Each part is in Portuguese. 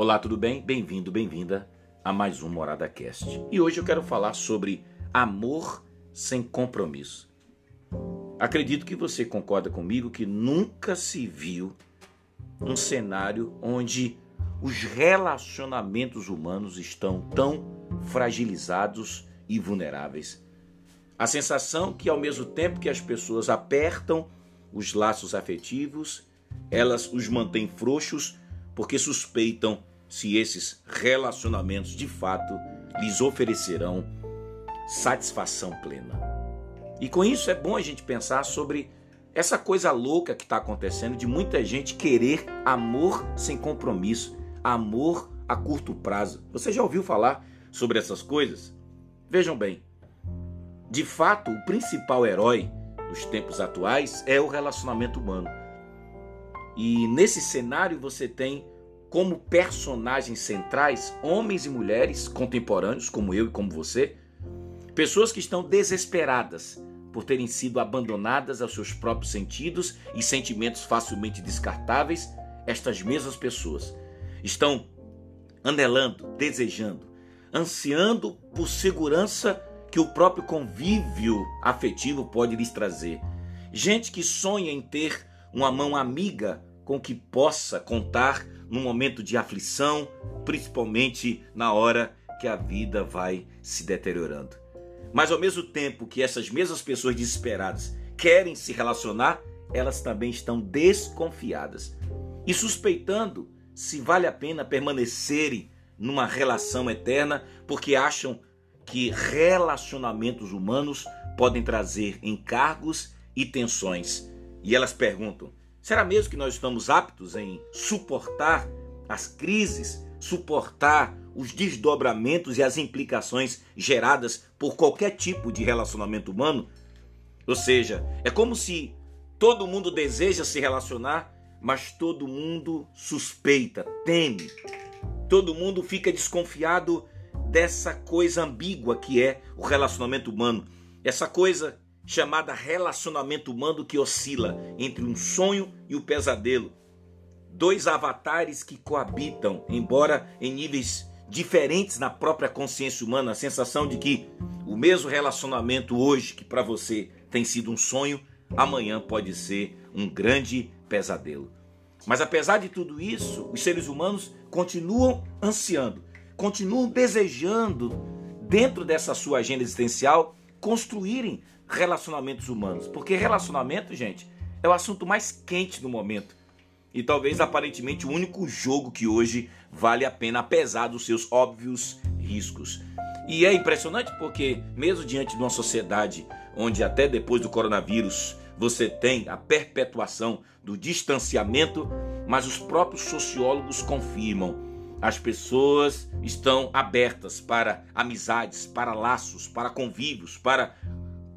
Olá, tudo bem? Bem-vindo, bem-vinda a mais um MoradaCast. E hoje eu quero falar sobre amor sem compromisso. Acredito que você concorda comigo que nunca se viu um cenário onde os relacionamentos humanos estão tão fragilizados e vulneráveis. A sensação que, ao mesmo tempo que as pessoas apertam os laços afetivos, elas os mantêm frouxos porque suspeitam se esses relacionamentos de fato lhes oferecerão satisfação plena. E com isso é bom a gente pensar sobre essa coisa louca que está acontecendo de muita gente querer amor sem compromisso, amor a curto prazo. Você já ouviu falar sobre essas coisas? Vejam bem, de fato o principal herói nos tempos atuais é o relacionamento humano. E nesse cenário você tem como personagens centrais homens e mulheres contemporâneos, como eu e como você, pessoas que estão desesperadas por terem sido abandonadas aos seus próprios sentidos e sentimentos facilmente descartáveis. Estas mesmas pessoas estão anelando, desejando, ansiando por segurança que o próprio convívio afetivo pode lhes trazer. Gente que sonha em ter uma mão amiga com que possa contar num momento de aflição, principalmente na hora que a vida vai se deteriorando. Mas ao mesmo tempo que essas mesmas pessoas desesperadas querem se relacionar, elas também estão desconfiadas e suspeitando se vale a pena permanecerem numa relação eterna, porque acham que relacionamentos humanos podem trazer encargos e tensões. E elas perguntam, será mesmo que nós estamos aptos em suportar as crises, suportar os desdobramentos e as implicações geradas por qualquer tipo de relacionamento humano? Ou seja, é como se todo mundo deseja se relacionar, mas todo mundo suspeita, teme. Todo mundo fica desconfiado dessa coisa ambígua que é o relacionamento humano. Essa coisa chamada relacionamento humano que oscila entre um sonho e o pesadelo. Dois avatares que coabitam, embora em níveis diferentes na própria consciência humana. A sensação de que o mesmo relacionamento hoje, que para você tem sido um sonho, amanhã pode ser um grande pesadelo. Mas apesar de tudo isso, os seres humanos continuam ansiando, continuam desejando, dentro dessa sua agenda existencial, construírem relacionamentos humanos. Porque relacionamento, gente, é o assunto mais quente do momento. E talvez aparentemente o único jogo que hoje vale a pena, apesar dos seus óbvios riscos. E é impressionante porque, mesmo diante de uma sociedade onde até depois do coronavírus você tem a perpetuação do distanciamento, mas os próprios sociólogos confirmam, as pessoas estão abertas para amizades, para laços, para convívios, para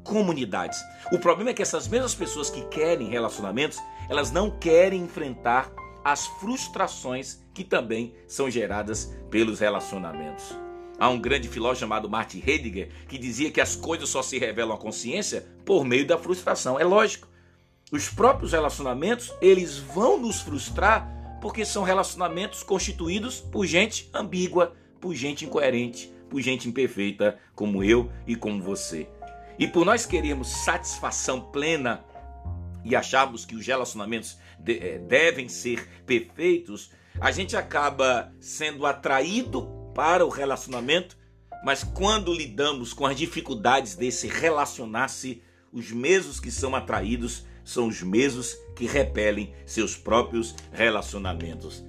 comunidades. O problema é que essas mesmas pessoas que querem relacionamentos, elas não querem enfrentar as frustrações que também são geradas pelos relacionamentos. Há um grande filósofo chamado Martin Heidegger que dizia que as coisas só se revelam à consciência por meio da frustração. É lógico, os próprios relacionamentos, eles vão nos frustrar porque são relacionamentos constituídos por gente ambígua, por gente incoerente, por gente imperfeita, como eu e como você. E por nós queremos satisfação plena e acharmos que os relacionamentos devem ser perfeitos, a gente acaba sendo atraído para o relacionamento, mas quando lidamos com as dificuldades desse relacionar-se, os mesmos que são atraídos são os mesmos que repelem seus próprios relacionamentos.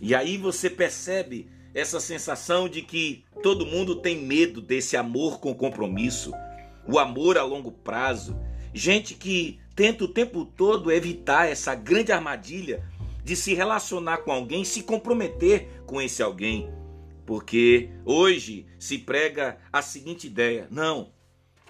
E aí você percebe essa sensação de que todo mundo tem medo desse amor com compromisso, o amor a longo prazo. Gente que tenta o tempo todo evitar essa grande armadilha de se relacionar com alguém, se comprometer com esse alguém. Porque hoje se prega a seguinte ideia: não,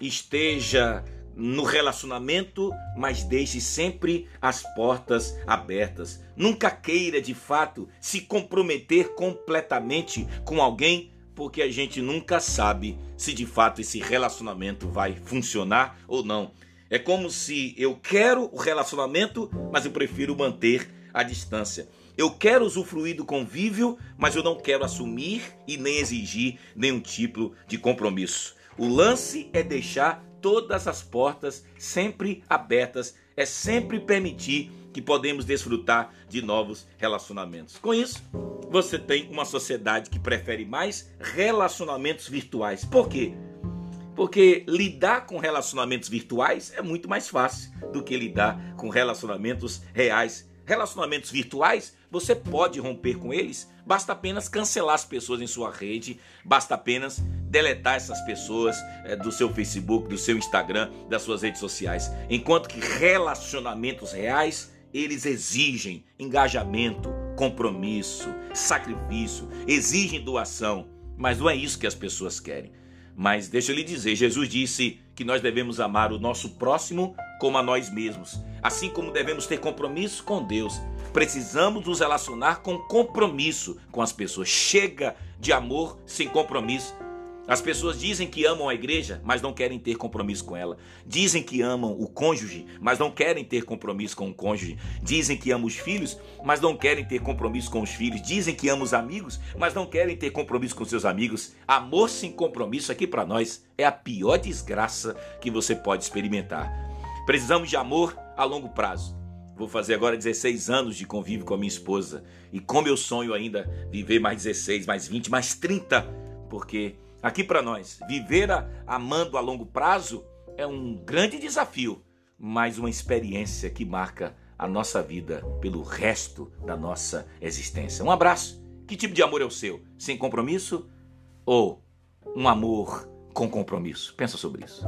esteja no relacionamento, mas deixe sempre as portas abertas. Nunca queira de fato se comprometer completamente com alguém, porque a gente nunca sabe se de fato esse relacionamento vai funcionar ou não. É como se eu quero o relacionamento, mas eu prefiro manter a distância. Eu quero usufruir do convívio, mas eu não quero assumir e nem exigir nenhum tipo de compromisso. O lance é deixar todas as portas sempre abertas, é sempre permitir que podemos desfrutar de novos relacionamentos. Com isso, você tem uma sociedade que prefere mais relacionamentos virtuais. Por quê? Porque lidar com relacionamentos virtuais é muito mais fácil do que lidar com relacionamentos reais. Relacionamentos virtuais, você pode romper com eles, basta apenas cancelar as pessoas em sua rede, basta apenas deletar essas pessoas do seu Facebook, do seu Instagram, das suas redes sociais. Enquanto que relacionamentos reais, eles exigem engajamento, compromisso, sacrifício, exigem doação, mas não é isso que as pessoas querem. Mas deixa eu lhe dizer, Jesus disse que nós devemos amar o nosso próximo como a nós mesmos. Assim como devemos ter compromisso com Deus, precisamos nos relacionar com compromisso com as pessoas. Chega de amor sem compromisso. As pessoas dizem que amam a igreja, mas não querem ter compromisso com ela. Dizem que amam o cônjuge, mas não querem ter compromisso com o cônjuge. Dizem que amam os filhos, mas não querem ter compromisso com os filhos. Dizem que amam os amigos, mas não querem ter compromisso com seus amigos. Amor sem compromisso aqui para nós é a pior desgraça que você pode experimentar. Precisamos de amor a longo prazo. Vou fazer agora 16 anos de convívio com a minha esposa. E como eu sonho ainda viver mais 16, mais 20, mais 30, porque... aqui para nós, viver amando a longo prazo é um grande desafio, mas uma experiência que marca a nossa vida pelo resto da nossa existência. Um abraço. Que tipo de amor é o seu? Sem compromisso ou um amor com compromisso? Pensa sobre isso.